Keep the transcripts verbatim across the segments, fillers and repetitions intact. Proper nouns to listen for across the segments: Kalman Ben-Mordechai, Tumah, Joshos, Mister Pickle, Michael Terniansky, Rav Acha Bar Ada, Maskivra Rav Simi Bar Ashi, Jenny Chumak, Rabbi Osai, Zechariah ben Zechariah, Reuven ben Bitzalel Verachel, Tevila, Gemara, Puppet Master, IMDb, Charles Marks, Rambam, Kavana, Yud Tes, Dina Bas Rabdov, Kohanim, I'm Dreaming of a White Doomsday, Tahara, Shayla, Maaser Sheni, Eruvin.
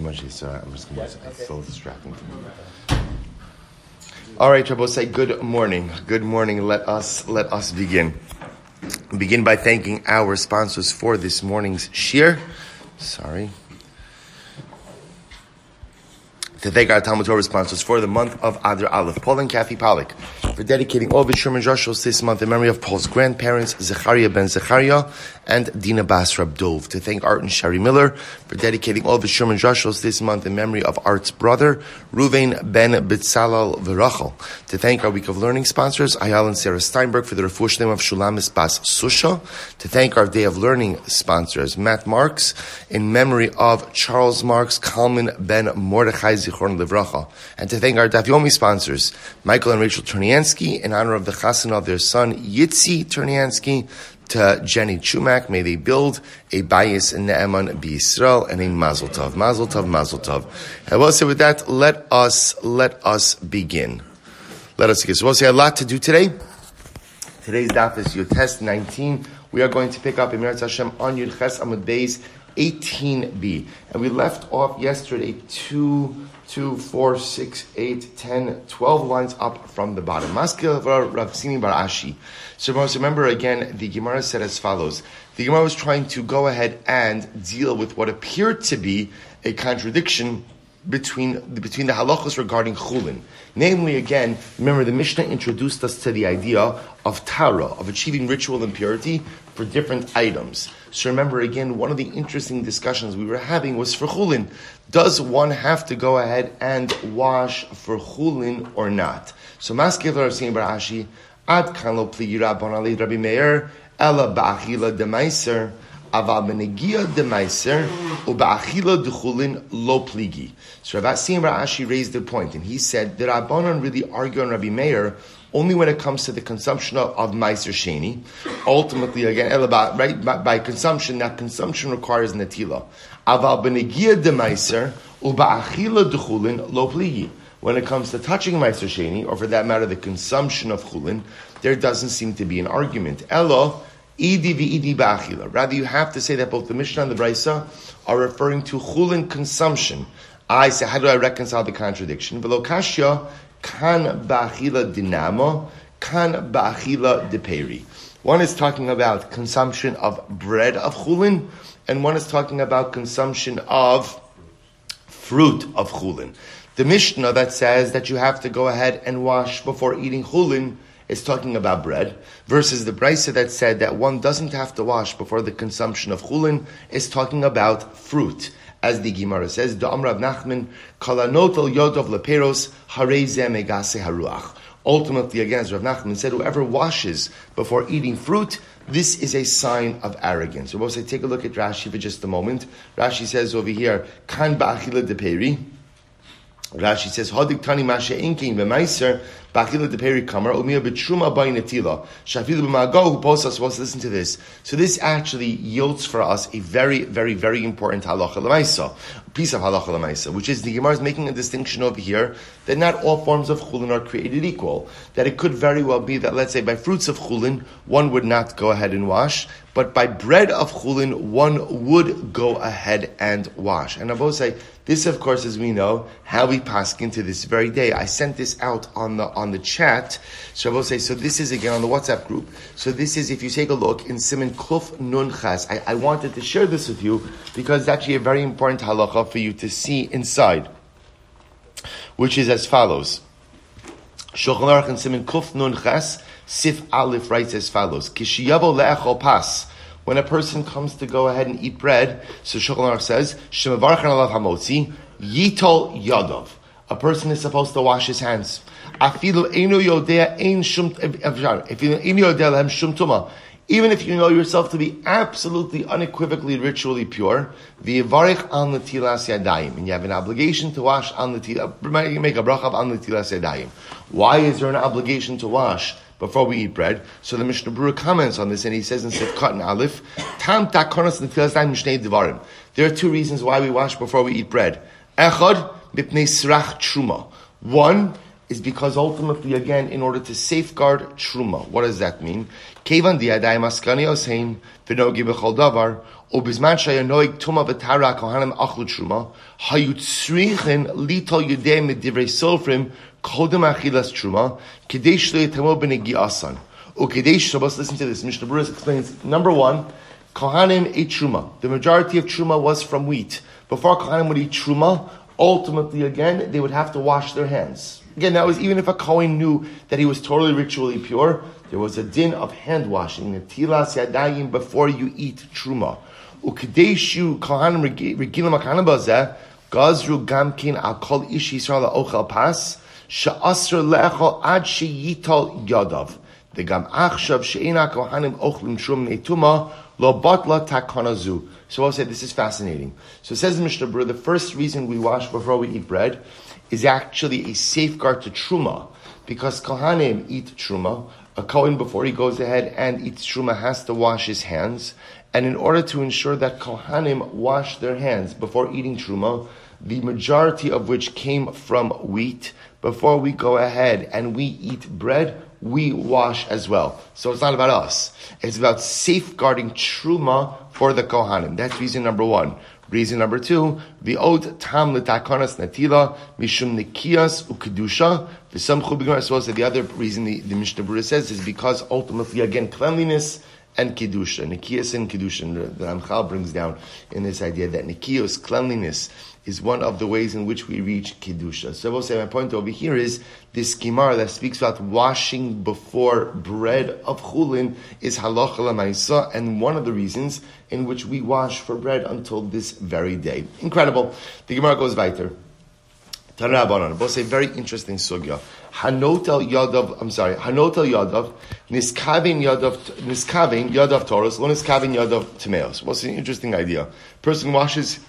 Moshe, so I'm just going to say it's so distracting to me. All right, Rabbi, say good morning. Good morning. Let us let us begin. Begin by thanking our sponsors for this morning's shir. Sorry. To thank our Talmud Torah sponsors for the month of Adar Aleph, Paul and Kathy Pollock, for dedicating all the Sherman Joshos this month in memory of Paul's grandparents, Zechariah ben Zechariah and Dina Bas Rabdov. To thank Art and Sherry Miller for dedicating all the Sherman Joshos this month in memory of Art's brother, Reuven ben Bitzalel Verachel. To thank our Week of Learning sponsors, Ayal and Sarah Steinberg for the refuah name of Shulamis Bas Susha. To thank our Day of Learning sponsors, Matt Marks, in memory of Charles Marks, Kalman Ben-Mordechai, and to thank our Daf Yomi sponsors, Michael and Rachel Terniansky, in honor of the chasana of their son, Yitzi Terniansky, to Jenny Chumak. May they build a bias in Ne'eman B'Yisrael and a Mazel Tov. Mazel Tov, Mazel Tov. And we'll say with that, let us, let us begin. Let us begin. So we'll say a lot to do today. Today's Daf is Yud Tes nineteen. We are going to pick up Amirat Hashem on Yud Ches Amud Beis eighteen b. And we left off yesterday two, two, four, six, eight, ten, twelve lines up from the bottom. Maskivra Rav Simi Bar Ashi. So remember again, the Gemara said as follows. The Gemara was trying to go ahead and deal with what appeared to be a contradiction between, between the halachos regarding chulin. Namely, again, remember the Mishnah introduced us to the idea of tara, of achieving ritual impurity for different items. So remember again, one of the interesting discussions we were having was for chulin. Does one have to go ahead and wash for chulin or not? So Maskivra Rav Simi Bar Ashi, Ad kan lo pli yirabon alei Rabbi Meir, ela ba'achila demaiser, aval benegia demaiser, uba'achila dechulin lo pligi. So Rav Simi Bar Ashi raised the point, and he said, the Rabbanan really argue on Rabbi Meir only when it comes to the consumption of, of Meiser Sheni. Ultimately, again, right, by, by consumption, that consumption requires Natila. Aval b'negia de Meiser, uba'achila de chulin lo pligi. When it comes to touching Meiser Sheni, or for that matter, the consumption of chulin, there doesn't seem to be an argument. Elo, idi v'idi ba'achila. Rather, you have to say that both the Mishnah and the Brisa are referring to chulin consumption. I say, how do I reconcile the contradiction? V'lo kashya, kan ba'achila dinamo, kan ba'achila deperi. One is talking about consumption of bread of chulin, and one is talking about consumption of fruit of chulin. The Mishnah that says that you have to go ahead and wash before eating chulin is talking about bread, versus the Brisa that said that one doesn't have to wash before the consumption of chulin is talking about fruit. As the Gemara says, Da'am Rav Nachman, kalanot al yod of leperos, harei ze megase haruach. Ultimately, again, as Rav Nachman said, whoever washes before eating fruit, this is a sign of arrogance. So we'll say, take a look at Rashi for just a moment. Rashi says over here, kan ba'achila deperi. Rashi says, Hadik tani mashe inking v'maiser, ba'achila deperi kamar, umiya b'truma b'ay netila. Shafilu b'ma'ago, who posts us, wants to listen to this. So this actually yields for us a very, very, very important halacha l'maisa, piece of halacha l'maisa, which is the Gemara is making a distinction over here that not all forms of chulin are created equal. That it could very well be that, let's say, by fruits of chulin, one would not go ahead and wash, but by bread of chulin, one would go ahead and wash. And I will say, this, of course, as we know, how we paskin to this very day. I sent this out on the on the chat. So I will say, so this is again on the WhatsApp group. So this is, if you take a look, in Siman Kuf Nun Ches. I, I wanted to share this with you because it's actually a very important halacha for you to see inside, which is as follows. Shulchan Aruch and Siman Kuf Nun Ches, Sif Aleph writes as follows. Kishiyavo le'echol pas. When a person comes to go ahead and eat bread, so Shulchan Aruch says, Shemavarchan alav hamotzi, yitol yadav. A person is supposed to wash his hands. Afilu einu yodea ein shum, afilu einu yodea lehem shum tumah. Even if you know yourself to be absolutely, unequivocally, ritually pure, v'yivarich al netilas yadayim, and you have an obligation to wash al netilas, make a bracha of al netilas yadayim. Why is there an obligation to wash before we eat bread? So the Mishnah Brura comments on this, and he says in Sivkatan Aleph, Tam takonos netilas yadayim mishnei divarim. There are two reasons why we wash before we eat bread. Echad mipnei srach truma. One is because ultimately, again, in order to safeguard truma. What does that mean? Kevan diadai maskani osein v'nogi b'chol davar. ובזמן שהיה נוהג תומה וטהרה הכהנים אכלו תרומה, היו צריכים ליטול ידיהם מדברי סופרים קודם אכילת תרומה, כדי שלא יטמאו בנגיעתן. וכדי ש... let's listen to this. Mishnah Brura explains, number one, Kohanim ate truma. The majority of truma was from wheat. Before Kohanim would eat truma, ultimately, again, they would have to wash their hands. Again, that was even if a Kohen knew that he was totally ritually pure, there was a din of hand washing, netilas yadayim, before you eat truma. Ukadeshu Kohanim regilam hakanim bazeh, gazru gamkin al kol ish Yisrael ochel pas, she'asr le'echol ad she'yitol yadav. The gam achshav she'ena Kohanim ochlim trum ne'tumah, Lo batla takanazu. So I'll say this is fascinating. So it says in Mishnah Berurah, the first reason we wash before we eat bread is actually a safeguard to truma, because kohanim eat truma. A kohen before he goes ahead and eats truma has to wash his hands, and in order to ensure that kohanim wash their hands before eating truma, the majority of which came from wheat, before we go ahead and we eat bread, we wash as well. So it's not about us. It's about safeguarding truma for the kohanim. That's reason number one. Reason number two, v'od tam l'takanas natila mishum nikias ukedusha. The some chubigor as well as the other reason the, the Mishnah Berurah says is because ultimately again cleanliness and kedusha, nikias and kedusha. The Ramchal brings down in this idea that nikios, cleanliness, is one of the ways in which we reach Kedusha. So I will say my point over here is this Gemara that speaks about washing before bread of Chulin is halacha lemaisa, and one of the reasons in which we wash for bread until this very day. Incredible. The Gemara goes weiter. Tana Rabbanan. Both say very interesting sugya. Hanotel yadav, I'm sorry, Hanotel yadav, niskavin yadav, niskavin yadav toros, lo niskavin yadav tomatoes. What's an interesting idea? Person washes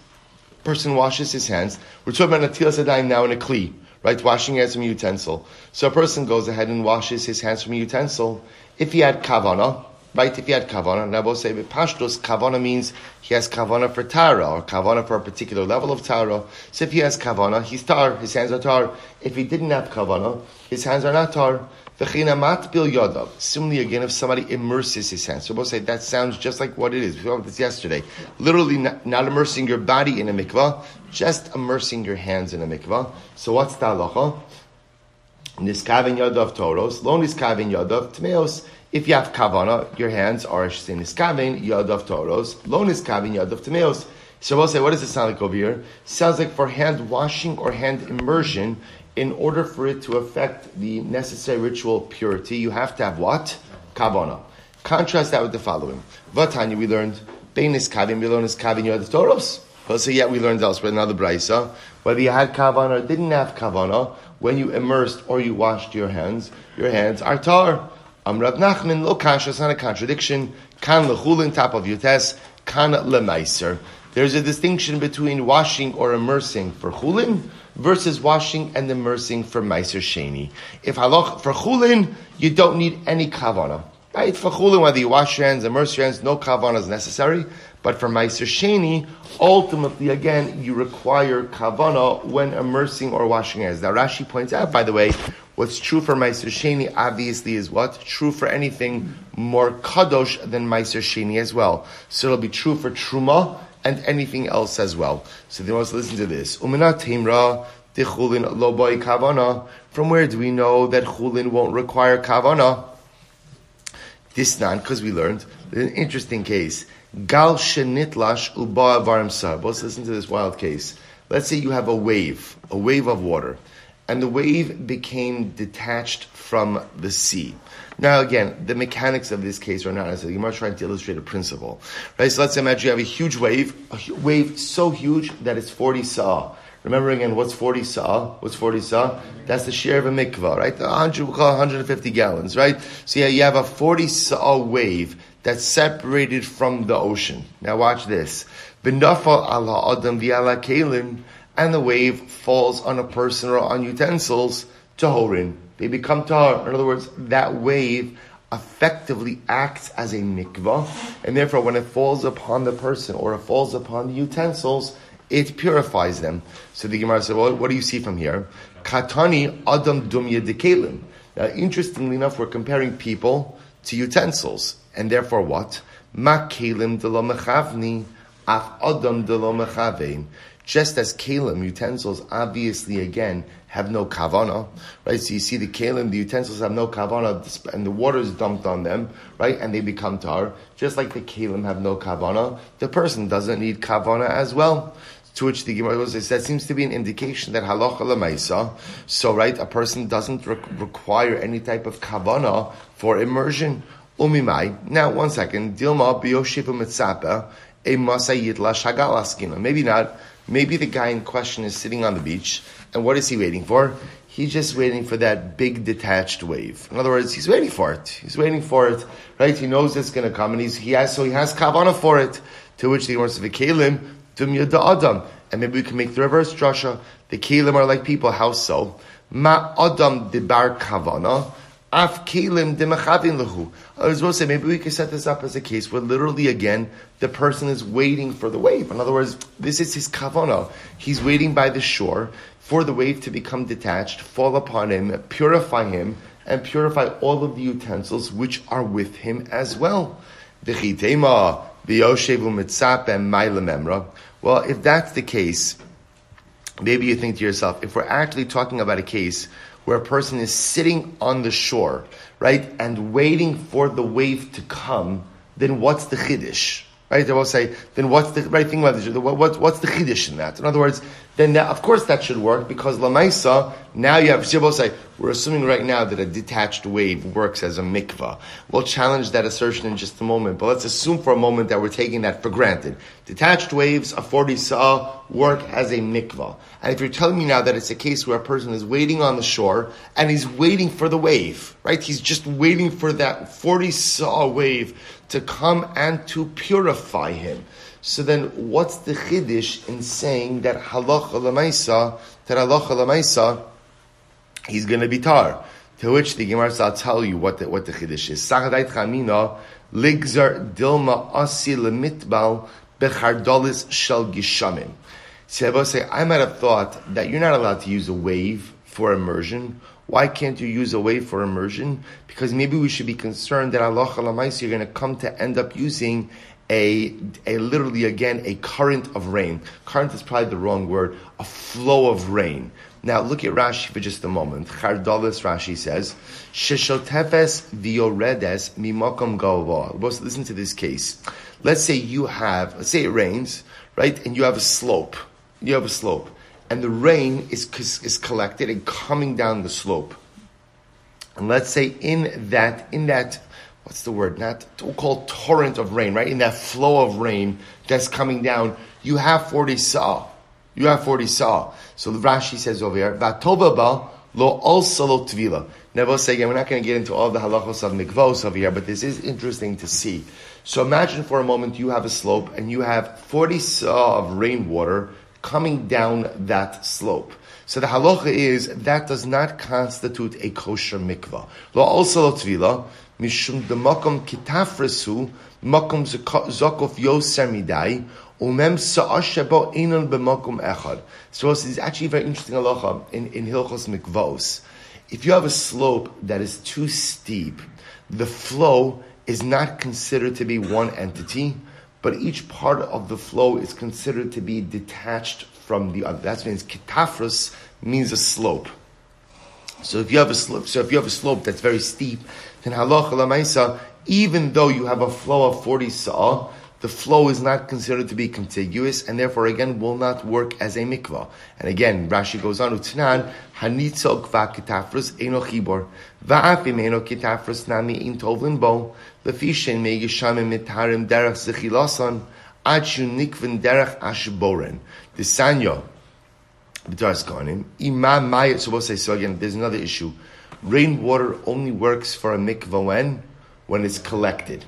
person washes his hands. We're talking about netilas yadayim now in a kli, right? Washing hands from a utensil. So a person goes ahead and washes his hands from a utensil. If he had kavana, right? If he had kavana, and I will say, pashtos, kavana means he has kavana for tara, or kavana for a particular level of tara. So if he has kavana, he's tar, his hands are tar. If he didn't have kavana, his hands are not tar. Similarly, again, if somebody immerses his hands, so we'll say that sounds just like what it is. We talked about this yesterday. Literally, not, not immersing your body in a mikvah, just immersing your hands in a mikvah. So what's the halacha? Niskaven yadav toros, lo niskaven yadav tmeos. If you have kavana, your hands are, I should say, niskaven yadav toros, lo niskaven yadav tmeos. So we'll say, what does it sound like over here? Sounds like for hand washing or hand immersion. In order for it to affect the necessary ritual purity, you have to have what? Kavana. Contrast that with the following. Vatanya, we learned, Bein niskavin, below niskavin, yadav toros. Well, so yeah, we learned elsewhere, another brisa, whether you had kavana or didn't have kavana, when you immersed or you washed your hands, your hands are tar. Am Rav Nachman, lo kasha, it's not a contradiction. Kan lechulin, top of Yud Tes, kan lemaiser. There's a distinction between washing or immersing for chulin versus washing and immersing for meiser sheni. If halach for chulin, you don't need any kavana. Right? For chulin, whether you wash your hands, immerse your hands, no kavana is necessary. But for meiser sheni, ultimately, again, you require kavana when immersing or washing hands. Now, Rashi points out, by the way, what's true for meiser sheni obviously is what? True for anything more kadosh than meiser sheni as well. So it'll be true for truma and anything else as well. So they must listen to this. From where do we know that chulin won't require kavana? This nan, because we learned an interesting case. Gal shenitlash uba avarim. Let's listen to this wild case. Let's say you have a wave, a wave of water, and the wave became detached from the sea. Now again, the mechanics of this case are not necessarily. You're not trying to illustrate a principle, right? So let's imagine you have a huge wave, a wave so huge that it's forty sa'ah. Remember again, what's forty sa'ah? What's forty sa'ah? That's the share of a mikvah, right? one hundred, we'll call one hundred fifty gallons, right? So yeah, you have a forty sa'ah wave that's separated from the ocean. Now watch this. B'nafal ala adam v'ala kalim, and the wave falls on a person or on utensils to horin. They become tar. In other words, that wave effectively acts as a mikvah, and therefore when it falls upon the person or it falls upon the utensils, it purifies them. So the Gemara said, well, what do you see from here? Katani adam dumya dekalim. Now, interestingly enough, we're comparing people to utensils, and therefore what? Makelim de lo mechavni, af adam de lo mechavein. Just as kalim, utensils, obviously, again, have no kavana, right? So you see the kalim, the utensils have no kavana, and the water is dumped on them, right? And they become tar. Just like the kalim have no kavana, the person doesn't need kavana as well. To which the Gemara says, that seems to be an indication that halacha l'maisa, so, right, a person doesn't re- require any type of kavana for immersion. Umimai. Now, one second. Dilma biyoshiva mitzapa, a masayit la shagal askina. Maybe not. Maybe the guy in question is sitting on the beach, and what is he waiting for? He's just waiting for that big detached wave. In other words, he's waiting for it. He's waiting for it, right? He knows it's going to come, and he's, he has so he has kavana for it. To which the Gemara says, "V'kelim dumya da'adam," and maybe we can make the reverse drasha. The kelim are like people. How so? Ma adam debar kavana. Af kelim de mechavin lehu. I was going to say, maybe we could set this up as a case where literally, again, the person is waiting for the wave. In other words, this is his kavana. He's waiting by the shore for the wave to become detached, fall upon him, purify him, and purify all of the utensils which are with him as well. V'chitema v'yoshevu mitzap and ma'ilem emra. Well, if that's the case, maybe you think to yourself, if we're actually talking about a case where a person is sitting on the shore, right, and waiting for the wave to come, then what's the chiddush, right? They will say, then what's the right thing about this? What, what, what's the chiddush in that? In other words, then that, of course that should work because lamaisa. Now you have Shibbo say we're assuming right now that a detached wave works as a mikvah. We'll challenge that assertion in just a moment, but let's assume for a moment that we're taking that for granted. Detached waves, a forty saw, work as a mikvah. And if you're telling me now that it's a case where a person is waiting on the shore and he's waiting for the wave, right? He's just waiting for that forty saw wave to come and to purify him. So then what's the chiddush in saying that halacha l'maisa, that halacha l'maisa, he's going to be tar? To which the Gemara says, I'll tell you what the, what the chiddush is. Sachadait chamina, ligzar dilma asi l'mitbal, bechardolis shel gishamim. Say, I might have thought that you're not allowed to use a wave for immersion. Why can't you use a wave for immersion? Because maybe we should be concerned that halacha l'maisa, you're going to come to end up using a, a literally, again, a current of rain. Current is probably the wrong word. A flow of rain. Now, look at Rashi for just a moment. Chardalis, Rashi says, Sheshotefes v'yoredes mimakom gavoa. Listen to this case. Let's say you have, let's say it rains, right? And you have a slope. You have a slope. And the rain is, is collected and coming down the slope. And let's say in that, in that, what's the word? Not don't call torrent of rain, right? In that flow of rain that's coming down, you have forty saw. You have forty saw. So the Rashi says over here, "Vatobaba lo also lo tvila." Now we'll say again, we're not going to get into all the halachos of mikvos over here, but this is interesting to see. So imagine for a moment you have a slope and you have forty saw of rainwater coming down that slope. So the halacha is that does not constitute a kosher mikvah. Lo also lo tvila. Mishum the makom kitafresu makom zakof yoser midai umem saasheba inon b'makom echad. So this is actually very interesting halacha in in Hilchos Mikvos. If you have a slope that is too steep, the flow is not considered to be one entity, but each part of the flow is considered to be detached from the other. That means kitafres means a slope. So if you have a slope, so if you have a slope that's very steep, then halacha l'maisa, even though you have a flow of forty saw, the flow is not considered to be contiguous, and therefore again will not work as a mikvah. And again, Rashi goes on utnan hanitzol kva kitafrus eino chibor va'afim eino kitafrus nami in tovlin bo lefishen megishamim mitarim derech zechilasan adshu nikvin derech ashboren disanyo. So we'll say, so again, there's another issue. Rainwater only works for a mikvah when? When it's collected.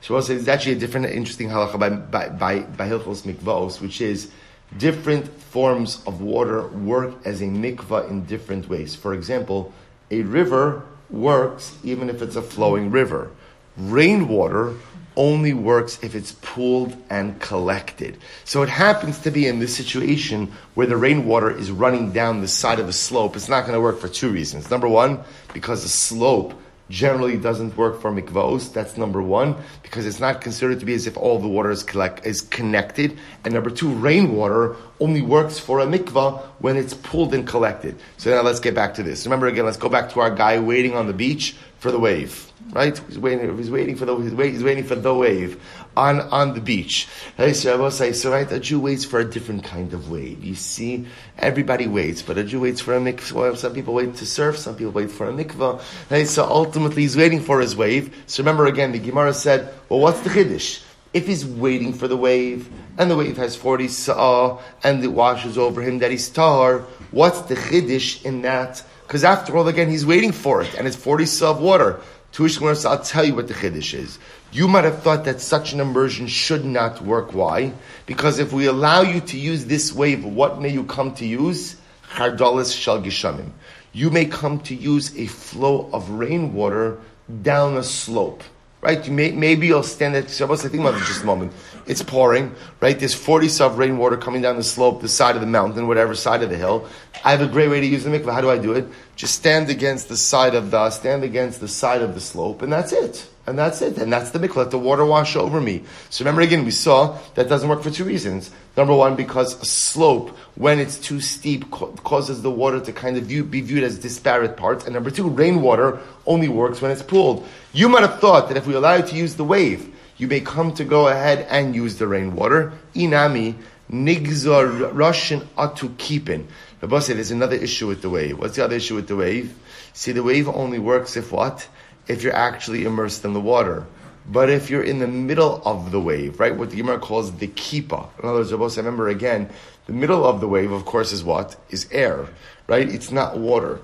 So we'll say, it's actually a different, interesting halacha by, by, by, by Hilchos Mikvos, which is different forms of water work as a mikvah in different ways. For example, a river works even if it's a flowing river. Rainwater only works if it's pooled and collected. So it happens to be in this situation where the rainwater is running down the side of a slope. It's not going to work for two reasons. Number one, because the slope generally doesn't work for mikvaos. That's number one, because it's not considered to be as if all the water is collect, is connected. And number two, rainwater only works for a mikvah when it's pulled and collected. So now let's get back to this. Remember again, let's go back to our guy waiting on the beach for the wave, right? He's waiting. He's waiting for the. He's waiting, he's waiting for the wave on on the beach. Hey, so right, a Jew waits for a different kind of wave. You see, everybody waits, but a Jew waits for a mikvah. Some people wait to surf. Some people wait for a mikvah. Hey, so ultimately, he's waiting for his wave. So remember again, the Gemara said, "Well, what's the chiddush? If he's waiting for the wave, and the wave has forty sa'ah, and it washes over him that he's tahor, what's the chiddush in that?" Because after all, again, he's waiting for it, and it's forty sa of water. Tuish, I'll tell you what the chiddush is. You might have thought that such an immersion should not work. Why? Because if we allow you to use this wave, what may you come to use? Chardalis shel gishamim. You may come to use a flow of rainwater down a slope. Right? You may, maybe you'll stand at Shabbos. I think about it just a moment. It's pouring, right? There's forty sa of rainwater coming down the slope, the side of the mountain, whatever side of the hill. I have a great way to use the mikvah. How do I do it? Just stand against the side of the stand against the side of the slope, and that's it. And that's it. And that's the mikvah. Let the water wash over me. So remember again, we saw that doesn't work for two reasons. Number one, because a slope, when it's too steep, causes the water to kind of view, be viewed as disparate parts. And number two, rainwater only works when it's pooled. You might have thought that if we allow you to use the wave, you may come to go ahead and use the rainwater. Inami, nigzar, Russian atukipin. The boss said there's another issue with the wave. What's the other issue with the wave? See, the wave only works if what? If you're actually immersed in the water. But if you're in the middle of the wave, right, what the Gemara calls the kippah. In other words, Rabbos, I remember again, the middle of the wave, of course, is what? Is air, right? It's not water.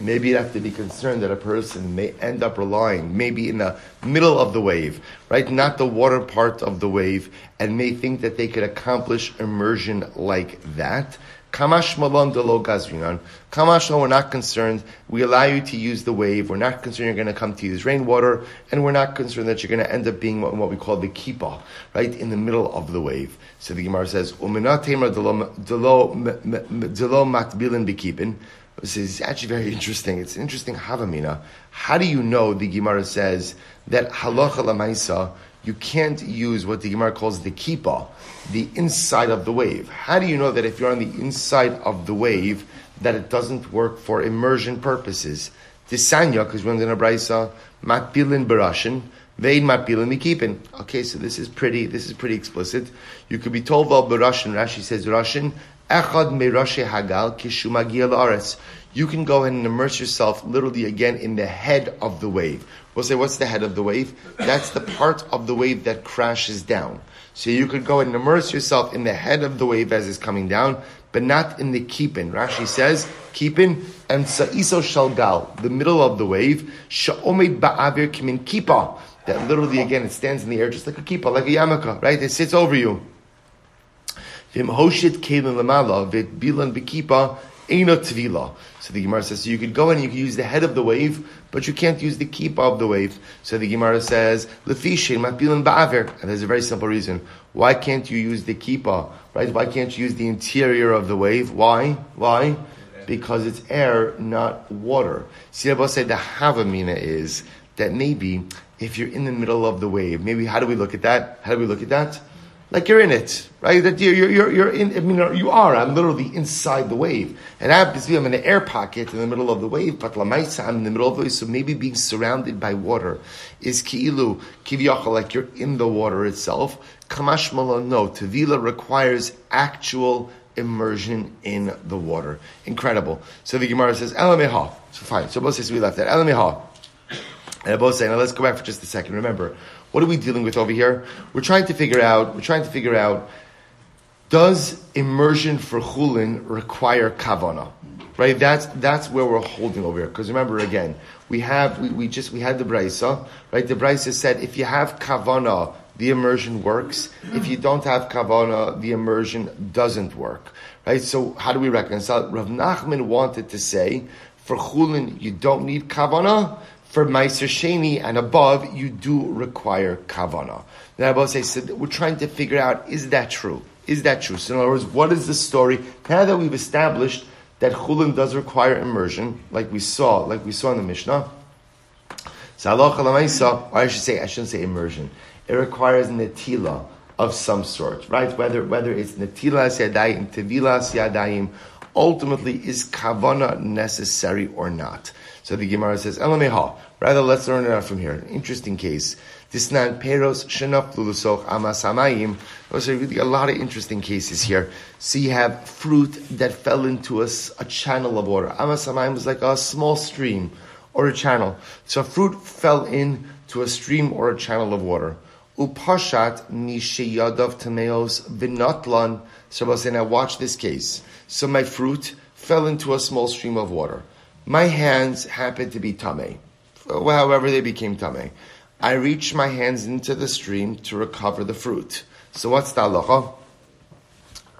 Maybe you'd have to be concerned that a person may end up relying, maybe in the middle of the wave, right? Not the water part of the wave, and may think that they could accomplish immersion like that. Kamash malon de lo gazrinan. Kamash, we're not concerned. We allow you to use the wave. We're not concerned you're going to come to use rainwater. And we're not concerned that you're going to end up being what, what we call the kippah, right? In the middle of the wave. So the Gemara says, Uminat temra de lo matbilin bikipin. This is actually very interesting. It's an interesting havamina. How do you know, the Gemara says, that halacha lamaisa, you can't use what the Gemara calls the kippah, the inside of the wave? How do you know that if you're on the inside of the wave, that it doesn't work for immersion purposes? Tisanya, because we're in the Braisa, matbilin barashin, vein matbilin mikipin. Okay, so this is pretty, this is pretty explicit. You could be told about barashin. Rashi says Rashin, echad meirashi hagal kishumagia la'aretz. You can go ahead and immerse yourself literally again in the head of the wave. We'll say, what's the head of the wave? That's the part of the wave that crashes down. So you could go and immerse yourself in the head of the wave as it's coming down, but not in the kippin. Rashi says, kippin and sa'iso shalgal, the middle of the wave, sha'omid ba'avir kimin kippah. That literally, again, it stands in the air just like a kippah, like a yarmulke, right? It sits over you. V'imhoshit keilin lamala, v'it bilan b'kippah, eino tvila. So the Gemara says, so you could go and you could use the head of the wave, but you can't use the keep of the wave. So the Gemara says, Lefishin matbilin ba'aver. And there's a very simple reason. Why can't you use the keepa? Right? Why can't you use the interior of the wave? Why? Why? Because it's air, not water. See, Abba said the havamina is that maybe if you're in the middle of the wave, maybe how do we look at that? How do we look at that? Like you're in it, right? That you're, you're, you're in, I mean, you are, I'm literally inside the wave. And I happens to be, I'm in an air pocket in the middle of the wave, but lamaisa, I'm in the middle of the wave, so maybe being surrounded by water is ki'ilu, kivyachal, like you're in the water itself. Kamash mala, no, tevila requires actual immersion in the water. Incredible. So the Gemara says, elameha. So fine, so both says we left that, elameha. And both say, now let's go back for just a second, remember, what are we dealing with over here? We're trying to figure out, we're trying to figure out, does immersion for chulin require kavana? Right? That's that's where we're holding over here. Because remember again, we have we, we just we had the braisa, right? The braisa said if you have kavana, the immersion works. If you don't have kavana, the immersion doesn't work. Right? So how do we reconcile? Rav Nachman wanted to say, for chulin, you don't need kavana. For Meiser Sheni and above, you do require Kavana. Now, Abba says, so we're trying to figure out, is that true? Is that true? So in other words, what is the story? Now that we've established that Chulin does require immersion, like we saw, like we saw in the Mishnah, So halacha l'maisa, I should say, I shouldn't say immersion. It requires netila of some sort, right? Whether whether it's netilas yadayim, tevilas yadayim, ultimately is kavana necessary or not? So the Gemara says, elameha. Rather, let's learn it out from here. An interesting case. Disnan peros shenaflu l'soch amasamayim. Those are really a lot of interesting cases here. So you have fruit that fell into a, a channel of water. Amasamayim was like a small stream or a channel. So fruit fell into a stream or a channel of water. Upashat misheyadav tameos v'natlan. So I was saying, now watch this case. So my fruit fell into a small stream of water. My hands happened to be tamei. However, they became tamei. I reached my hands into the stream to recover the fruit. So what's the halacha?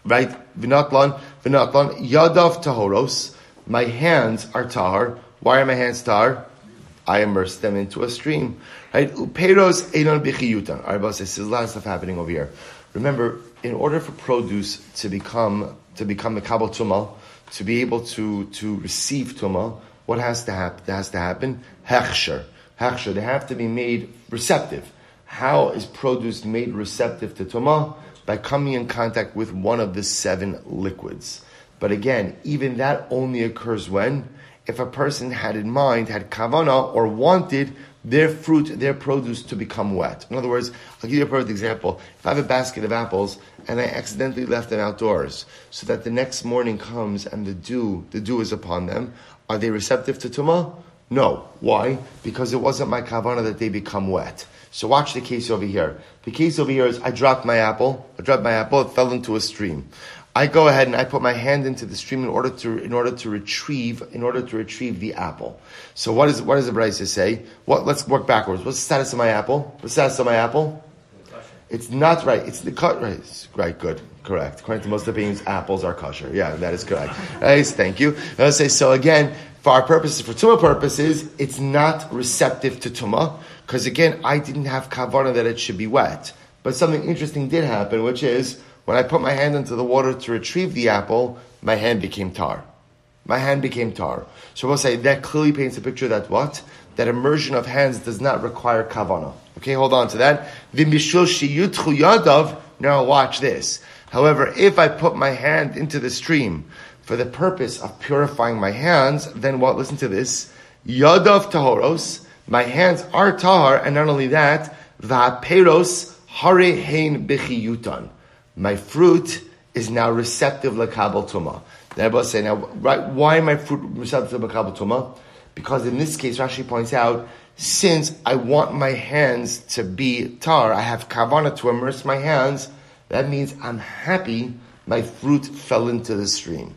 Right? V'natlan, v'natlan, yadav tahoros. My hands are tahor. Why are my hands tahor? I immersed them into a stream. Right? Uperos einon b'chiyutan. All right, boss, this is a lot of stuff happening over here. Remember, in order for produce to become to become a kabal tumah, to be able to, to receive tumah, what has to happen? That has to happen. Hechsher. Hechsher. They have to be made receptive. How is produce made receptive to tumah? By coming in contact with one of the seven liquids. But again, even that only occurs when? If a person had in mind, had kavana, or wanted their fruit, their produce to become wet. In other words, I'll give you a perfect example. If I have a basket of apples and I accidentally left them outdoors so that the next morning comes and the dew, the dew is upon them, are they receptive to tumah? No. Why? Because it wasn't my kavana that they become wet. So watch the case over here. The case over here is I dropped my apple. I dropped my apple. It fell into a stream. I go ahead and I put my hand into the stream in order to in order to retrieve in order to retrieve the apple. So what is what does the Brisa say? What let's work backwards. What's the status of my apple? What's the status of my apple? It's not right. It's the cut right. It's right. Good. Correct. According to most opinions, apples are kosher. Yeah, that is correct. Nice. Thank you. Let's say so again. For our purposes, for tumah purposes, it's not receptive to tumah because again, I didn't have kavana that it should be wet. But something interesting did happen, which is, when I put my hand into the water to retrieve the apple, my hand became tar. My hand became tar. So we'll say that clearly paints a picture that what? That immersion of hands does not require kavana. Okay, hold on to that. Now watch this. However, if I put my hand into the stream for the purpose of purifying my hands, then what? Listen to this. Yadav tahoros. My hands are tahor, and not only that, v'aperos harehein b'chiyutan. My fruit is now receptive l'kabel tumah. The Rebbe says, now, right, why am I fruit receptive l'kabel tumah? Because in this case, Rashi points out, since I want my hands to be tar, I have kavana to immerse my hands, that means I'm happy my fruit fell into the stream.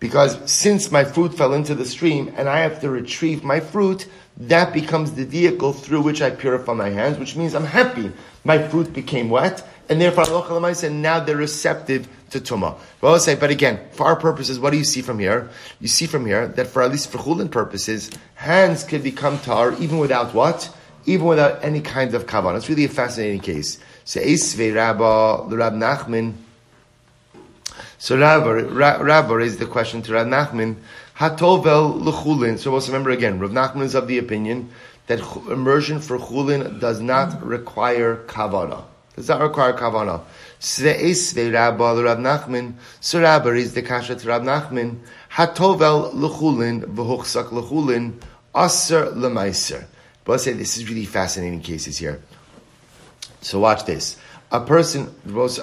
Because since my fruit fell into the stream and I have to retrieve my fruit, that becomes the vehicle through which I purify my hands, which means I'm happy my fruit became wet, and therefore, and now they're receptive to tumah. Well, I'll say, but again, for our purposes, what do you see from here? You see from here that for at least for chulin purposes, hands could become tar even without what? Even without any kind of kavanah. It's really a fascinating case. So, Esvei Rabba, the Rav Nachman. So, Rabba raised the question to Rav Nachman. Hatovel l'chulin. So, also remember again, Rav Nachman is of the opinion that immersion for chulin does not require kavanah. Does that require kavana? So Rabba is the kasha to Rav Nachman. Hatovel l'chulin v'huchsak l'chulin aser l'maiser. But let's say this is really fascinating cases here. So watch this. A person,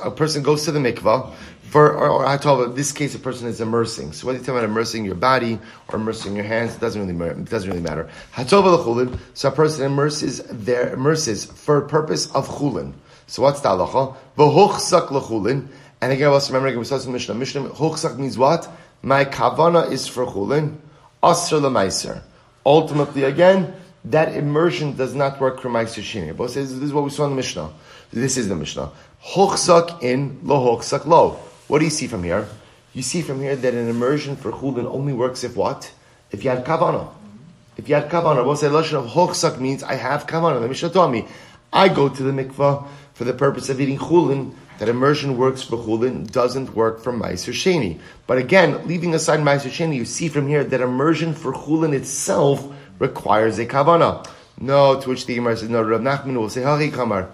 a person goes to the mikvah for, or hatovel. In this case, a person is immersing. So whether you talk about immersing your body or immersing your hands, it doesn't really matter. It doesn't really matter. Hatovel l'chulin. So a person immerses their immerses for purpose of chulin. So what's the halacha? V'hochzak l'chulin. And again, also remember, again, we saw this in Mishnah. Mishnah, hochzak means what? My kavana is for chulin. Asr l'maiser. Ultimately, again, that immersion does not work for maiser shini. But this is what we saw in the Mishnah. This is the Mishnah. Hochzak in, l'hochzak lo. What do you see from here? You see from here that an immersion for chulin only works if what? If you had kavana. If you had kavana. But the lashon of hochzak means I have kavana. The Mishnah told me, I go to the mikvah for the purpose of eating chulin, that immersion works for chulin, doesn't work for ma'aser sheni. But again, leaving aside ma'aser sheni, you see from here that immersion for chulin itself requires a kavana. No, to which the Gemara says, no, Rav Nachman will say, Hari Kamar,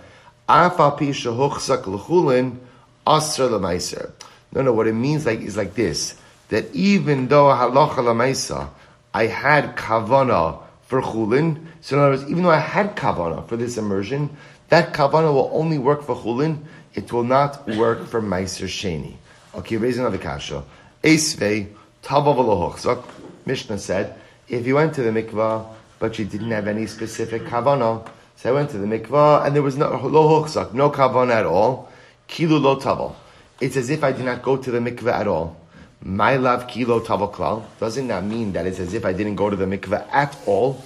Afal Pi Shehochzak L'chulin, Asra L'maiser. No, no, what it means like is like this, that even though Halacha L'maisa, I had Kavanah for Chulin, so in other words, even though I had Kavanah for this immersion, that Kavanah will only work for Chulin, it will not work for Maiser Sheni. Okay, raise another kasha. Esvei, Tabav L'hochzak, Mishnah said, if you went to the mikvah, but you didn't have any specific kavanah, so I went to the mikvah and there was no lo hochzak, no kavanah at all. Kilu lo tavel. It's as if I did not go to the mikvah at all. My love kilo tavel klal doesn't that mean that it's as if I didn't go to the mikvah at all?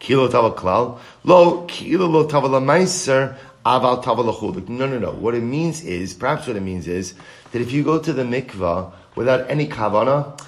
Kilo tavel klal lo kilo lo tavel lamaiser aval tavel lachulik. No, no, no. What it means is perhaps what it means is that if you go to the mikvah without any kavanah,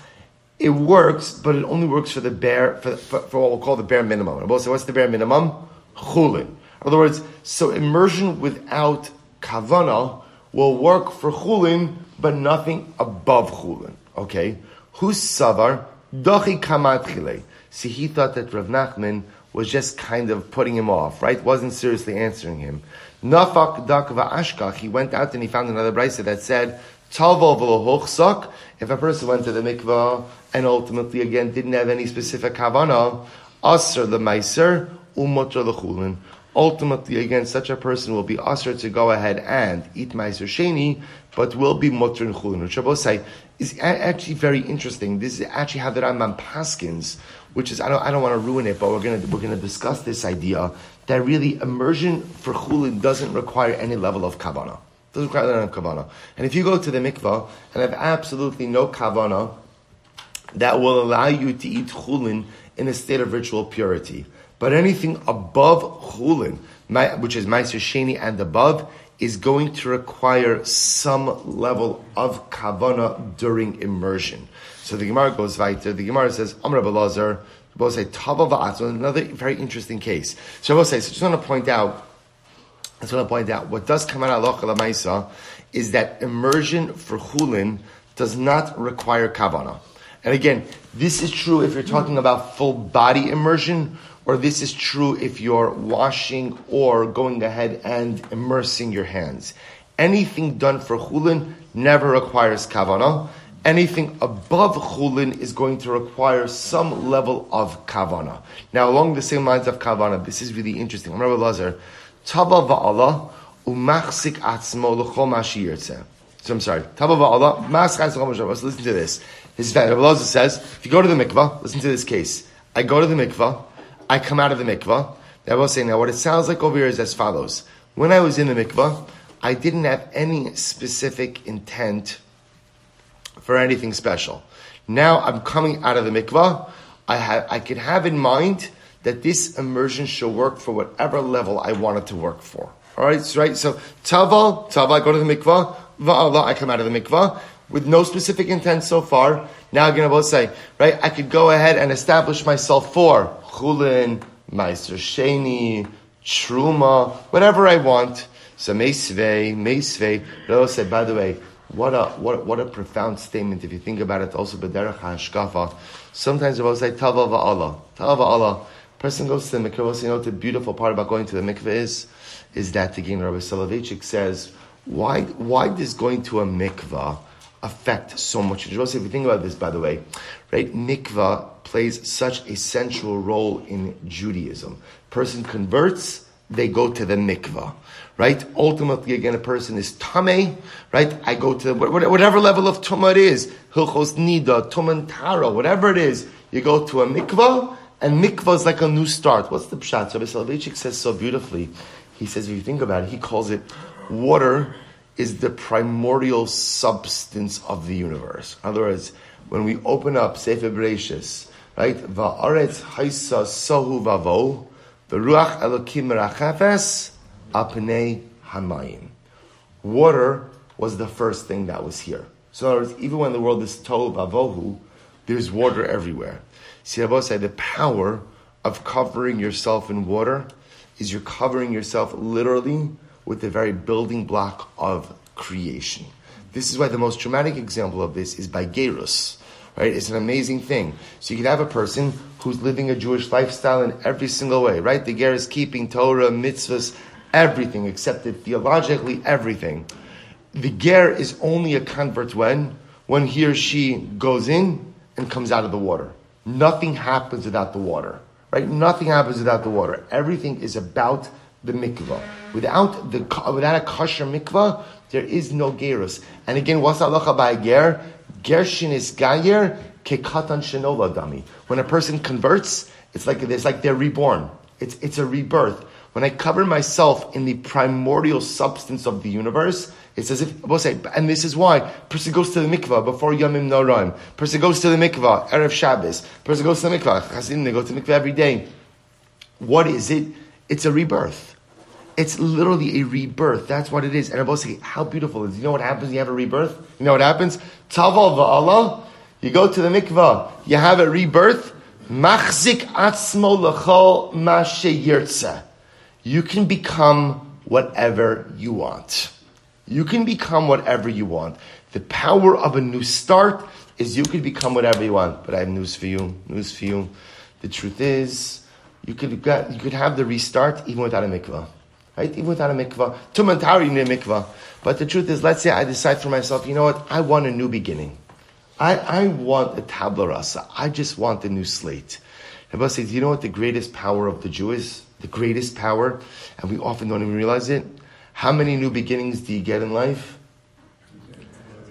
it works, but it only works for the bare, for, for, for what we'll call the bare minimum. So what's the bare minimum? Chulin. In other words, so immersion without kavanah will work for chulin, but nothing above chulin. Okay? Who's savar? Dachi kamatchile. See, he thought that Rav Nachman was just kind of putting him off, right? Wasn't seriously answering him. Nafak dakva ashkach. He went out and he found another brisa that said, Talval v'lohochsak. If a person went to the mikvah and ultimately again didn't have any specific kavanah, asr the meiser u'motar l'chulin. Ultimately, again, such a person will be asr to go ahead and eat meiser sheni, but will be motar and chulin. Which I will say is actually very interesting. This is actually how the Rambam paskins, which is I don't I don't want to ruin it, but we're gonna we're gonna discuss this idea that really immersion for chulin doesn't require any level of kavanah. Doesn't require that I don't have kavanah. And if you go to the mikvah and have absolutely no kavanah, that will allow you to eat chulin in a state of ritual purity. But anything above chulin, which is ma'aser sheni and above, is going to require some level of kavanah during immersion. So the Gemara goes weiter. The Gemara says, Amar Rabbi Elazar, Rabbi say Tava va'atzon. Another very interesting case. So Rabbi say, so I just want to point out. I just want to point out, what does come out halacha l'maisa is that immersion for chulin does not require kavanah. And again, this is true if you're talking about full body immersion, or this is true if you're washing or going ahead and immersing your hands. Anything done for chulin never requires kavanah. Anything above chulin is going to require some level of kavanah. Now, along the same lines of kavanah, this is really interesting. I remember Lazar. Taba va'ala umachzik atzmo l'chol ma'ashi yirtzeh. So I'm sorry. Taba va'ala ma'aschai l'chol ma'ashi. So listen to this. This is Rabbi Elazar says, if you go to the mikvah, listen to this case. I go to the mikvah. I come out of the mikvah. Now I will say, now what it sounds like over here is as follows. When I was in the mikvah, I didn't have any specific intent for anything special. Now I'm coming out of the mikvah. I have, I could have in mind that this immersion shall work for whatever level I want it to work for. All right, so, right? So, taval, taval, I go to the mikvah, va'ala, I come out of the mikvah, with no specific intent so far. Now I'm going to both say, right, I could go ahead and establish myself for chulin, meiser sheni, truma, whatever I want. So, meisvei, meisvei. Rabbi said, by the way, what a, what, what a profound statement if you think about it. Also, b'derech ha'ashkafa. Sometimes Rabbi say, taval va'ala, taval va'ala. Person goes to the mikvah. You know what the beautiful part about going to the mikvah is? Is that again, Rabbi Soloveitchik says, why why does going to a mikvah affect so much? If you think about this, by the way, right? Mikvah plays such a central role in Judaism. Person converts, they go to the mikvah, right? Ultimately, again, a person is tameh, right? I go to the, whatever level of tumah it is, hilchos nida, tuman tara, whatever it is, you go to a mikvah. And mikvah is like a new start. What's the pshat? Rabbi Soloveitchik says so beautifully. He says, if you think about it, he calls it water is the primordial substance of the universe. In other words, when we open up Sefer Bereishis, right? Va'aretz haysa sohu vavo, v'ruach elokim merachafes apnei hamayim. Water was the first thing that was here. So in other words, even when the world is tohu vavohu, there's water everywhere. See, Rabbi said the power of covering yourself in water is you're covering yourself literally with the very building block of creation. This is why the most dramatic example of this is by Geirus, right? It's an amazing thing. So you could have a person who's living a Jewish lifestyle in every single way, right? The ger is keeping Torah, mitzvahs, everything, accepted theologically, everything. The ger is only a convert when? When he or she goes in and comes out of the water. Nothing happens without the water, right? Nothing happens without the water. Everything is about the mikvah. Without the without a kosher mikvah, there is no gerus. And again, what's halacha by ger? Gershin is gayer kekatan shenola dami. When a person converts, it's like it's like they're reborn. It's it's a rebirth. When I cover myself in the primordial substance of the universe, it's as if, and this is why, person goes to the mikvah before Yomim Noraim. Person goes to the mikvah, Erev Shabbos. Person goes to the mikvah, Chasidim, they go to the mikvah every day. What is it? It's a rebirth. It's literally a rebirth. That's what it is. And Rabbi, how beautiful it is. You know what happens when you have a rebirth? You know what happens? Taval va'Allah, you go to the mikvah, you have a rebirth, Machzik atzmo l'chol ma sheyirtzeh. You can become whatever you want. You can become whatever you want. The power of a new start is you can become whatever you want. But I have news for you, news for you. The truth is, you could get, you could have the restart even without a mikvah. Right? Even without a mikvah. Tumantari ne mikvah. But the truth is, let's say I decide for myself, you know what? I want a new beginning. I, I want a tabla rasa. I just want a new slate. Rabbi says, you know what the greatest power of the Jew is? The greatest power, and we often don't even realize it. How many new beginnings do you get in life?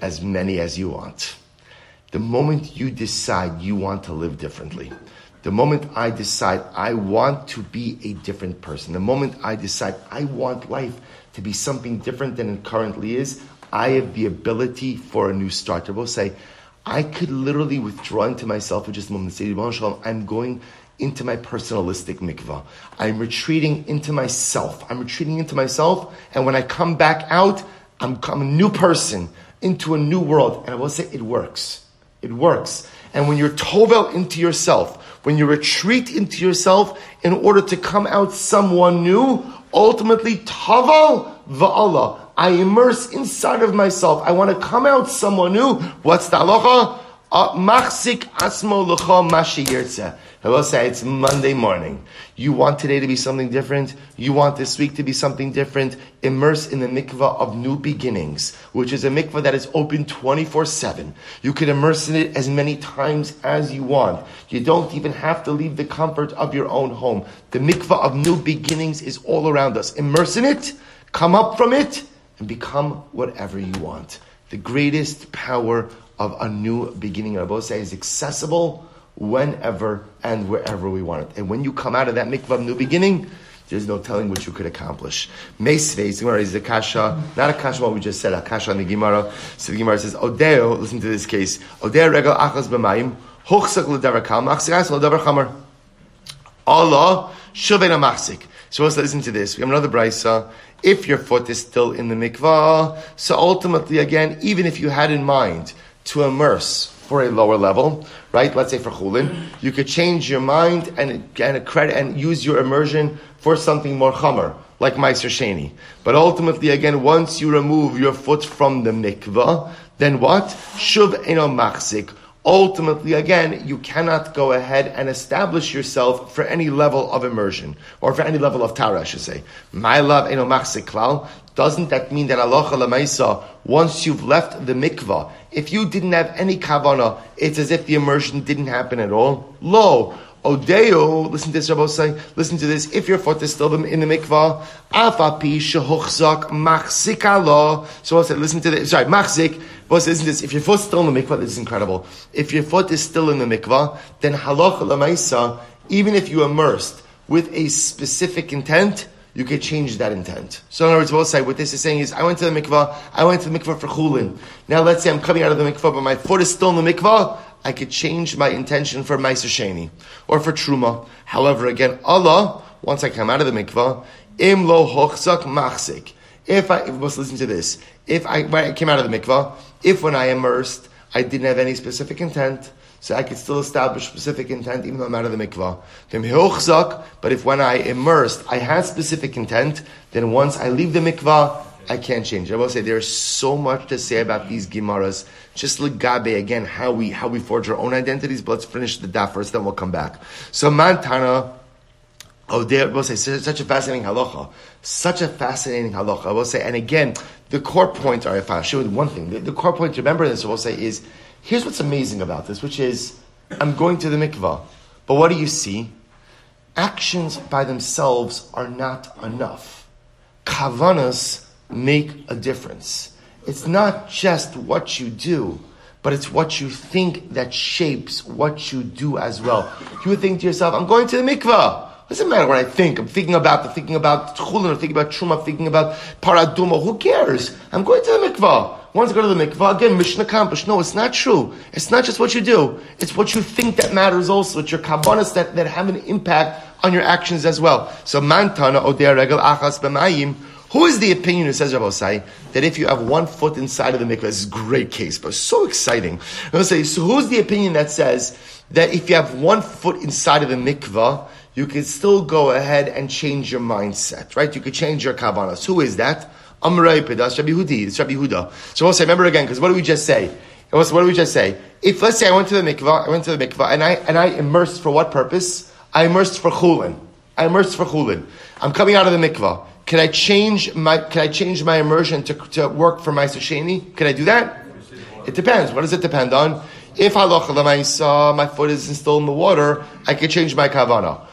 As many as you want. The moment you decide you want to live differently, the moment I decide I want to be a different person, the moment I decide I want life to be something different than it currently is, I have the ability for a new start. I will say, I could literally withdraw into myself for just a moment and say, I'm going into my personalistic mikvah. I'm retreating into myself. I'm retreating into myself, and when I come back out, I'm, I'm a new person into a new world. And I will say, it works. It works. And when you're tovel into yourself, when you retreat into yourself in order to come out someone new, ultimately, tovel va'Allah. I immerse inside of myself. I want to come out someone new. What's the halacha? Machzik asmo l'cha mashi yirtzeh. I will say, it's Monday morning. You want today to be something different. You want this week to be something different. Immerse in the mikvah of new beginnings, which is a mikvah that is open twenty-four seven. You can immerse in it as many times as you want. You don't even have to leave the comfort of your own home. The mikvah of new beginnings is all around us. Immerse in it, come up from it, and become whatever you want. The greatest power of a new beginning, I will say, is accessible whenever and wherever we want it. And when you come out of that mikvah of new beginning, there's no telling what you could accomplish. Meisvei, Gemara is a kasha, not a kasha, what we just said, a kasha on the Gemara. So the Gemara says, Odeo, listen to this case, Odeo regal achas b'mayim, hochsak l'davar kal, machsik asol l'davar chamar. Allah, shuvei na machsik. So let's listen to this. We have another brisa. If your foot is still in the mikvah, so ultimately, again, even if you had in mind to immerse for a lower level, right? Let's say for chulin, you could change your mind and and a credit and use your immersion for something more chamar, like meiser sheni. But ultimately, again, once you remove your foot from the mikvah, then what? Shuv eno machzik. Ultimately, again, you cannot go ahead and establish yourself for any level of immersion or for any level of tara, I should say. My love eno machzik klal. Doesn't that mean that halacha l'maisa, once you've left the mikvah, if you didn't have any kavanah, it's as if the immersion didn't happen at all? Lo, odeo, listen to this, Rabbi say, listen to this, if your foot is still in the mikvah, afapi shehochzak machzikalo. So I said, listen to this, sorry, machzik, but listen to this, if your foot's still in the mikvah, this is incredible. If your foot is still in the mikvah, then halacha l'maisa, even if you immersed with a specific intent, you can change that intent. So in other words, we'll say, what this is saying is, I went to the mikvah, I went to the mikvah for chulin. Now let's say I'm coming out of the mikvah, but my foot is still in the mikvah, I could change my intention for meiser sheni, or for truma. However, again, Allah, once I come out of the mikvah, im lo hochzak machzik. If I, let's listen to this, if I, when I came out of the mikvah, if when I immersed, I didn't have any specific intent, so I could still establish specific intent even though I'm out of the mikvah. But if when I immersed, I had specific intent, then once I leave the mikvah, I can't change it. I will say there is so much to say about these Gemaras. Just legabe again how we how we forge our own identities. But let's finish the daf first, then we'll come back. So Montana, oh, there I will say such a fascinating halacha, such a fascinating halacha. I will say, and again, the core point. All right, fine. I'll show you one thing. The, the core point to remember this, I will say, is here's what's amazing about this, which is I'm going to the mikvah, but what do you see? Actions by themselves are not enough. Kavanas make a difference. It's not just what you do, but it's what you think that shapes what you do as well. You would think to yourself, I'm going to the mikvah. It doesn't matter what I think. I'm thinking about the thinking about tchulin, I'm thinking about truma, I'm thinking about paraduma. Who cares? I'm going to the mikvah. Once I go to the mikvah, again, mission accomplished. No, it's not true. It's not just what you do. It's what you think that matters also. It's your kavanos that, that have an impact on your actions as well. So, mantana odeh regel achas b'mayim. Who is the opinion who says, Rabbi Osai, that if you have one foot inside of the mikvah, this is a great case, but so exciting. Rabbi Osai, so who's the opinion that says that if you have one foot inside of the mikvah, you can still go ahead and change your mindset, right? You could change your kavanos. Who is that? Amrei Pedas, Rabbi Yehudi, it's Rabbi Yehuda. So we'll say, remember again, because what do we just say? What do we just say? If, let's say, I went to the mikvah, I went to the mikvah, and I, and I immersed for what purpose? I immersed for chulin. I immersed for chulin. I'm coming out of the mikvah. Can I change my Can I change my immersion to to work for my sasheni? Can I do that? It depends. What does it depend on? If halacha l'maisa, my foot is still in the water, I can change my kavanah.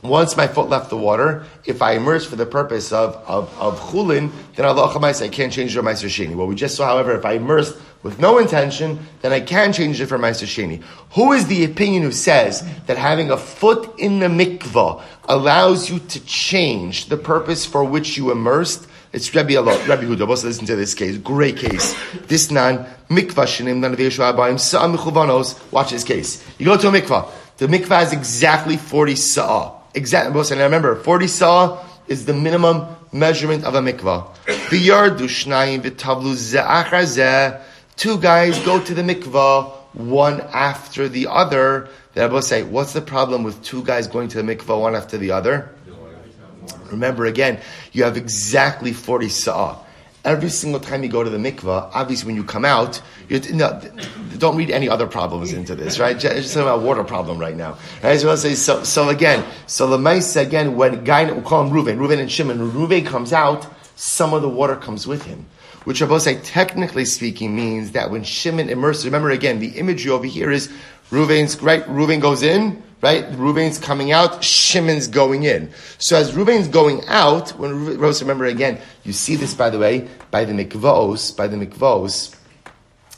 Once my foot left the water, if I immerse for the purpose of of of chulin, then halacha l'maisa I can't change it for my sasheni. What we just saw, however, if I immersed with no intention, then I can change it for my sasheni. Who is the opinion who says that having a foot in the mikvah allows you to change the purpose for which you immersed? It's Rabbi Elazar, Rabbi Yehuda. Also listen to this case. Great case. This non mikvah shenim non v'yeshua abayim sa'am mechuvanos. Watch this case. You go to a mikvah. The mikvah has exactly forty sa'ah. Exactly. And remember, forty sa'ah is the minimum measurement of a mikvah. V'yardu shnayim v'tavlu ze'achar zeh. Two guys go to the mikvah, one after the other. The Rebbe will say, what's the problem with two guys going to the mikvah, one after the other? Remember again, you have exactly forty sa'ah. Every single time you go to the mikvah, obviously when you come out, you no, don't read any other problems into this, right? It's just about a water problem right now. Right? So, so, so again, so Lemaisa again, when guy, we'll call him Reuven, Reuven and Shimon, when Reuven comes out, some of the water comes with him. Which Rabbi Osai, technically speaking, means that when Shimon immerses, remember again, the imagery over here is Reuven's, right? Reuven goes in, right? Reuven's coming out, Shimon's going in. So as Reuven's going out, when Reuven, Rabbi Osai, remember again, you see this, by the way, by the mikvos, by the mikvos,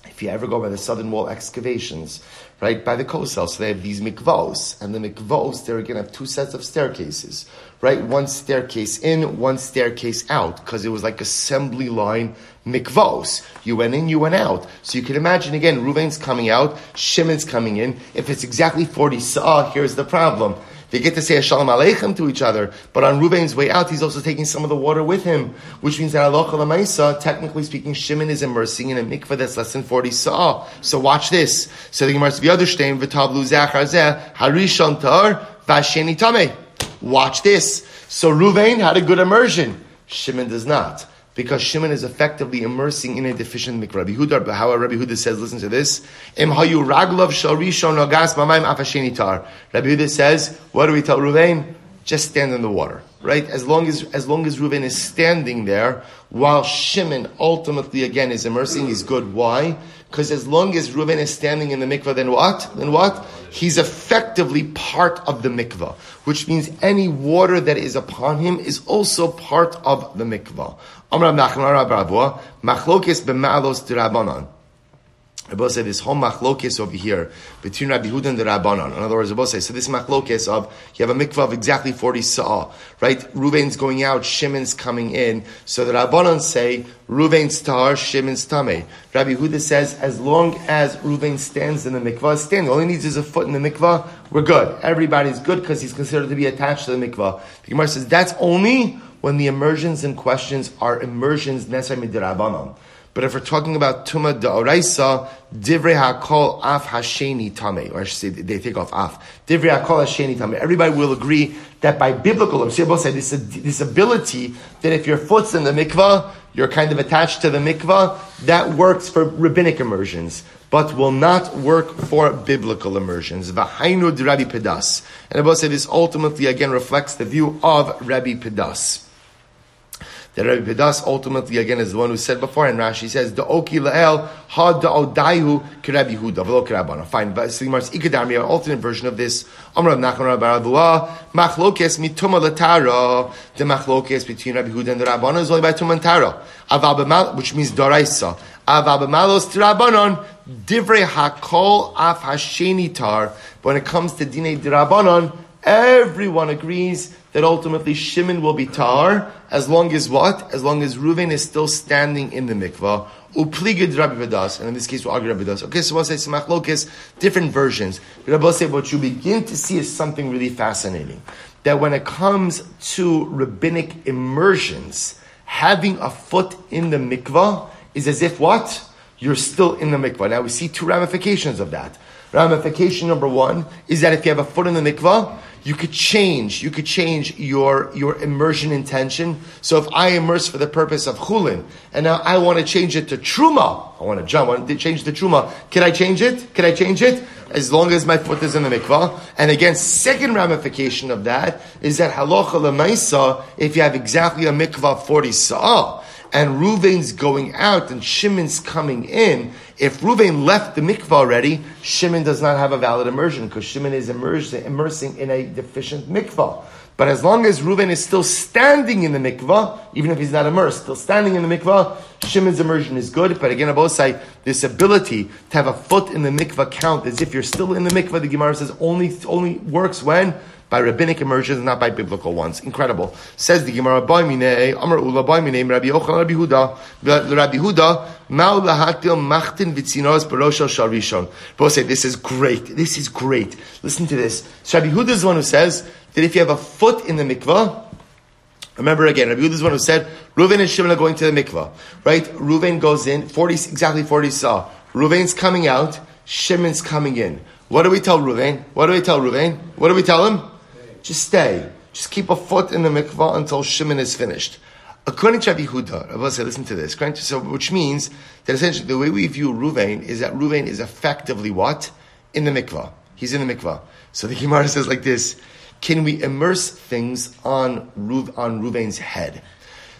if you ever go by the southern wall excavations, right, by the coastal, so they have these mikvos, and the mikvos, they're going to have two sets of staircases, right? One staircase in, one staircase out, because it was like assembly line mikvos. You went in, you went out. So you can imagine, again, Reuven's coming out, Shimon's coming in. If it's exactly forty sa'ah, here's the problem. They get to say a shalom aleichem to each other, but on Reuven's way out, he's also taking some of the water with him, which means that halacha l'maisa, technically speaking, Shimon is immersing in a mikveh that's less than forty sa'ah. So watch this. So the Gemara says, v'yadushtem v'tablu zechar zeh harishon tar v'asheni tameh. Watch this. So Reuven had a good immersion. Shimon does not. Because Shimon is effectively immersing in a deficient mikvah. Rabbi Yehuda, however, Rabbi Yehuda says, listen to this. Im hayu raglov shel rishon nogas b'mayim af hasheni tar. Rabbi Yehuda says, what do we tell Reuven? Just stand in the water, right? As long as as long as Reuven is standing there, while Shimon ultimately again is immersing, he's good. Why? Because as long as Reuven is standing in the mikvah, then what? Then what? He's effectively part of the mikvah, which means any water that is upon him is also part of the mikvah. Amar Rav Nachman Rabavua machlokes b'ma'alos d'Rabbanan. Rabbi said this whole machlokes over here between Rabbi Yehuda and the Rabbanon. In other words, Rabbi said, so this machlokes of, you have a mikvah of exactly forty sa'ah, right? Reuven's going out, Shimon's coming in. So the Rabbanon say, Reuven's tar, Shimon's tameh. Rabbi Yehuda says, as long as Reuven stands in the mikvah, standing, all he needs is a foot in the mikvah, we're good. Everybody's good because he's considered to be attached to the mikvah. The Gemara says, that's only when the immersions and questions are immersions necessary midrabanon. But But if we're talking about Tuma D'Oraisa, Divrei HaKol Af Hasheni Tameh, or I should say they take off Af. Divrei HaKol Hasheni Tameh. Everybody will agree that by biblical, I'm saying both sides, this, this ability that if your foot's in the mikvah, you're kind of attached to the mikvah, that works for rabbinic immersions, but will not work for biblical immersions. V'hainu d'Rabbi Pedas. And Abba said this ultimately again reflects the view of Rabbi Pedas. That Rabbi Pedas ultimately again is the one who said before, and Rashi says, Da'oki la'el ha da'odaihu k'Rabbi Yehuda v'lo k'Rabbana. Fine, but so Mar's Ikadam, we have an alternate version of this. Om Rav Nachman Rav Baravua, machlokes mituma latara. The machlokes between Rabbi Yehuda and the Rabbana is only by Tumantara. Avabamal, which means Doraisa. Avabamalos Rabbanon, Divrei HaKol Af Hasheni Tar. But when it comes to Dinei D'Rabbanon, everyone agrees that ultimately Shimon will be tar, as long as what? As long as Reuven is still standing in the mikvah. Upligid Rabbi Pedas, and in this case we'll argue Rabbi Pedas. Okay, so we'll say some machlokes, different versions. But I'll say what you begin to see is something really fascinating. That when it comes to rabbinic immersions, having a foot in the mikvah is as if what? You're still in the mikvah. Now we see two ramifications of that. Ramification number one is that if you have a foot in the mikvah, you could change, you could change your, your immersion intention. So if I immerse for the purpose of chulin, and now I want to change it to truma, I want to jump, I want to change the truma, can I change it? Can I change it? As long as my foot is in the mikvah. And again, second ramification of that is that halacha l'maisa, if you have exactly a mikvah forty sa'ah, and Reuven's going out and Shimon's coming in, if Reuven left the mikvah already, Shimon does not have a valid immersion because Shimon is immersed, immersing in a deficient mikvah. But as long as Reuven is still standing in the mikvah, even if he's not immersed, still standing in the mikvah, Shimon's immersion is good. But again, both sides, this ability to have a foot in the mikvah count as if you're still in the mikvah, the Gemara says only, only works when? By rabbinic immersions, not by biblical ones. Incredible. Says the Gemara, Rabbi Yehuda, Rabbi Yehuda, both say, this is great. This is great. Listen to this. So Rabbi Yehuda is the one who says that if you have a foot in the mikvah, remember again, Rabbi Yehuda is the one who said, Reuven and Shimon are going to the mikvah. Right? Reuven goes in, forty exactly forty saw. Reuven's coming out, Shimon's coming in. What do we tell Reuven? What do we tell Reuven? What do we tell him? Just stay. Just keep a foot in the mikvah until Shimon is finished. According to Rabbi Yehuda, Rabbi said, listen to this, which means that essentially the way we view Reuven is that Reuven is effectively what? In the mikvah. He's in the mikvah. So the Gemara says like this, can we immerse things on, Reuv, on Reuven's head?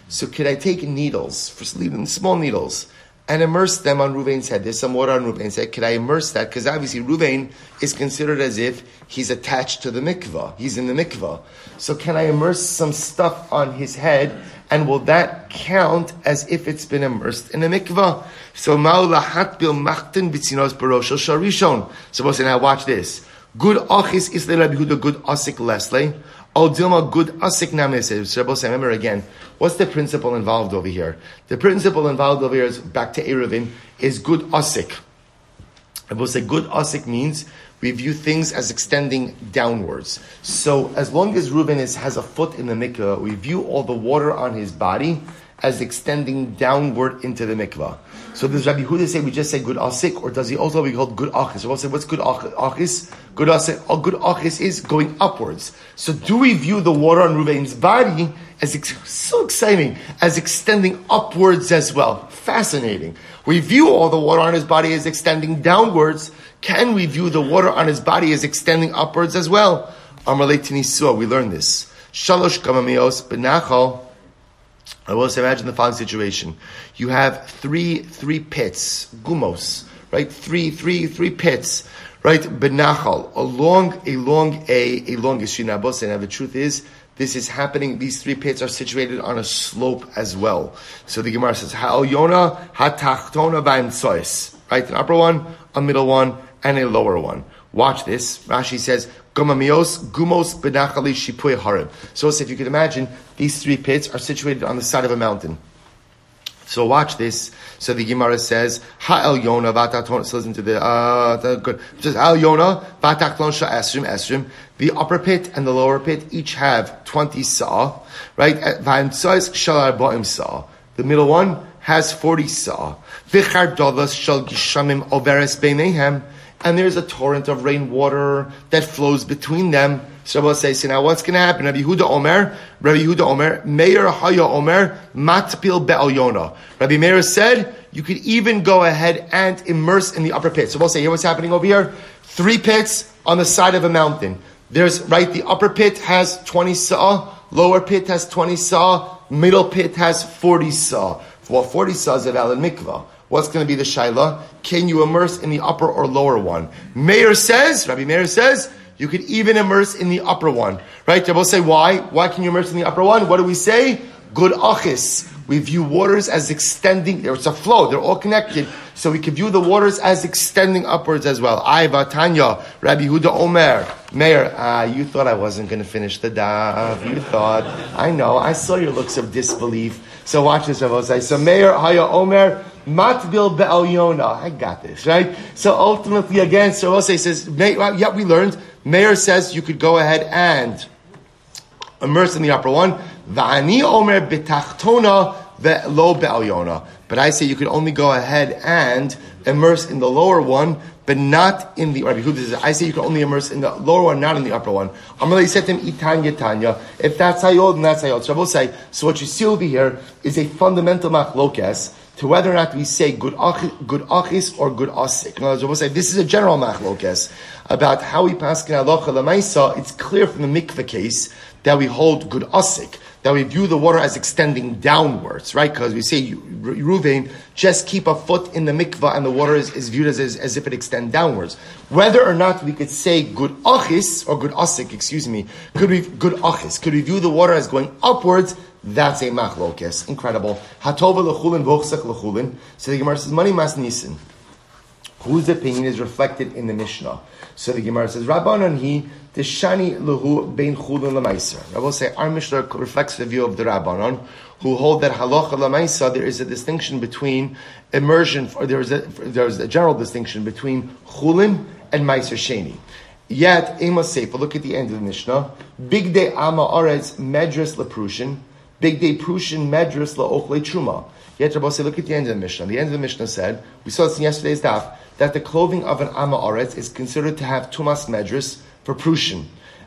So could I take needles, first leave them, small needles, and immerse them on Reuven's head? There's some water on Reuven's head. Could I immerse that? Because obviously Reuven is considered as if he's attached to the mikvah. He's in the mikvah. So can I immerse some stuff on his head? And will that count as if it's been immersed in a mikvah? So ma'ulahat bil machtin bitzinos barosho sharishon. So we'll say, now watch this. Good achis isle Rabbi Yehuda, good asik lesle. Al dilma good asik namnesev. So we'll say, remember again, what's the principle involved over here? The principle involved over here is, back to Eruvin, is good asik. I will say good asik means we view things as extending downwards. So as long as Reuven is, has a foot in the mikvah, we view all the water on his body as extending downward into the mikvah. So does Rabbi Yehuda say we just say good asik, or does he also be called good achis? So we'll say what's good achis? Good achis, good achis is going upwards. So do we view the water on Reuven's body as ex- so exciting, as extending upwards as well? Fascinating. We view all the water on his body as extending downwards. Can we view the water on his body as extending upwards as well? Amalei Tinisua, we learn this. Shalosh kamamios benachal. I will say, imagine the following situation. You have three, three pits, gumos, right? Three, three, three pits, right? Benachal, along, along a, along Yishinabos. And now the truth is, this is happening. These three pits are situated on a slope as well. So the Gemara says, Ha'olyona, ha'tachtona ba'emtsois. Right? An upper one, a middle one, and a lower one. Watch this. Rashi says, Gomamios, gumos, benachali, shipui harib. So if you could imagine, these three pits are situated on the side of a mountain. So watch this. So the Gemara says, Ha'elyona vataton. So listen to the, uh, the good. Just Ha'elyona vataton sha esrim esrim. The upper pit and the lower pit each have twenty saw, right? Va'emtsois shalar ba'im saw. The middle one has forty saw. And there's a torrent of rainwater that flows between them. So we'll say, so now what's going to happen? Rabbi Yehuda Omer, Rabbi Yehuda Omer, Meir Haya Omer, Matpil Be'oyona. Rabbi Meir said, you could even go ahead and immerse in the upper pit. So we'll say, here what's happening over here? Three pits on the side of a mountain. There's, right, the upper pit has twenty saw, lower pit has twenty saw, middle pit has forty saw. Well, forty saw is a valid mikvah. What's going to be the shayla? Can you immerse in the upper or lower one? Meir says, Rabbi Meir says, you could even immerse in the upper one. Right? They both say, why? Why can you immerse in the upper one? What do we say? Good achis. We view waters as extending, there's a flow, they're all connected. So we can view the waters as extending upwards as well. Aiva Tanya, Rabbi Yehuda Omer, Meir, ah, you thought I wasn't going to finish the daf. You thought, I know, I saw your looks of disbelief. So watch this, Rabbi Osai. So Meir, Haya Omer, Matbil Be'alyona. I got this, right? So ultimately, again, so Rabbi Osai says, well, yeah, we learned. Meir says you could go ahead and immerse in the upper one. Va'ani Omer B'tachtona Ve'lo Be'alyona. But I say you could only go ahead and immerse in the lower one, but not in the, Rabbi Yehuda says, I say you can only immerse in the lower one, not in the upper one. Amalei said to him, Itanya Tanya. If that's Hayod, then that's Hayod. So I will say, so what you see over here is a fundamental machlokes to whether or not we say good achis or good asik. In other words, I will say, this is a general machlokes about how we pass in halacha l'maisa. It's clear from the mikveh case that we hold good asik, that we view the water as extending downwards, right? Because we say, Reuven, just keep a foot in the mikvah and the water is, is viewed as, as, as if it extends downwards. Whether or not we could say good achis, or good asik, excuse me, could we, good achis, could we view the water as going upwards? That's a machlokes. Incredible. Hatova l'chulin, v'ochsek l'chulin. So the Gemara says, mani mas nisin. Whose opinion is reflected in the Mishnah? So the Gemara says, Rabbanan he, Tishani Luhu Bein Chulin L'Maiser. I will say, our Mishnah reflects the view of the Rabbanon, who hold that halacha l'maisa, there is a distinction between immersion, or there is a, there is a general distinction between chulin and maiser sheni. Yet, Ema Seifa, look at the end of the Mishnah, Big Day Ama Aretz Medras L'Prushin, Big Day Prushin Medras L'Ochle Truma. Yet, Rabbi say, look at the end of the Mishnah. The end of the Mishnah said, we saw this in yesterday's daf, that the clothing of an Ama Aretz is considered to have Tumas Medras for Prushin.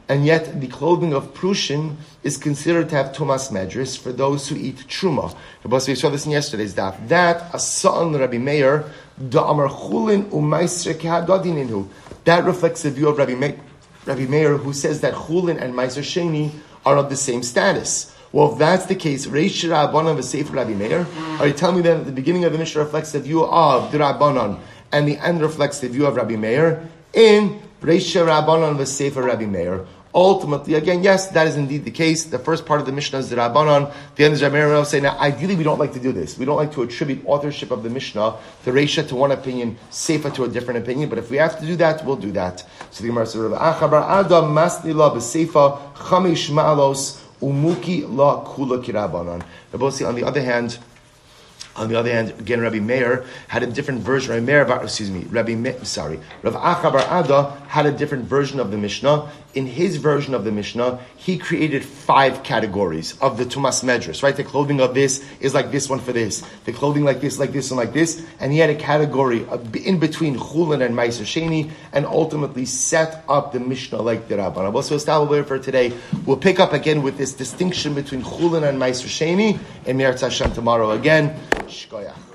And yet the clothing of Prushin is considered to have Tumas Medris for those who eat Truma. We saw this in yesterday's daf. That, Asan Rabbi Meir, Da'amar Chulin U'Maiser Kehadadininu. That reflects the view of Rabbi Meir, Rabbi Meir, who says that Chulin and Maiser Sheni are of the same status. Well, if that's the case, Reish Rabbanan v'Seif Rabbi Meir, are you telling me that at the beginning of the Mishnah reflects the view of the Rabbanan, and the end reflects the view of Rabbi Meir? In Reisha Rabbanon v'Sefer Rabbi Meir. Ultimately, again, yes, that is indeed the case. The first part of the Mishnah is the Rabbanon. The end is Rabbi Meir saying, now, ideally, we don't like to do this. We don't like to attribute authorship of the Mishnah, the Reisha to one opinion, Sefer to a different opinion. But if we have to do that, we'll do that. So the Gemara says, Achabar Adam Masnila b'Sefer Chamish Ma'alos Umuki La Kula Kirabanon. Rabbosi, on the other hand, On the other hand, again, Rabbi Meir had a different version. Rabbi Meir, excuse me, Rabbi Meir, sorry, Rav Acha bar Ada had a different version of the Mishnah. In his version of the Mishnah, he created five categories of the Tumas Medras, right? The clothing of this is like this one for this. The clothing like this, like this, and like this. And he had a category in between Chulin and Maiser Sheni, and ultimately set up the Mishnah like the Rabban. We'll stop there for today. We'll pick up again with this distinction between Chulin and Maiser Sheni, and Amirat Hashem tomorrow again. Shkoyach.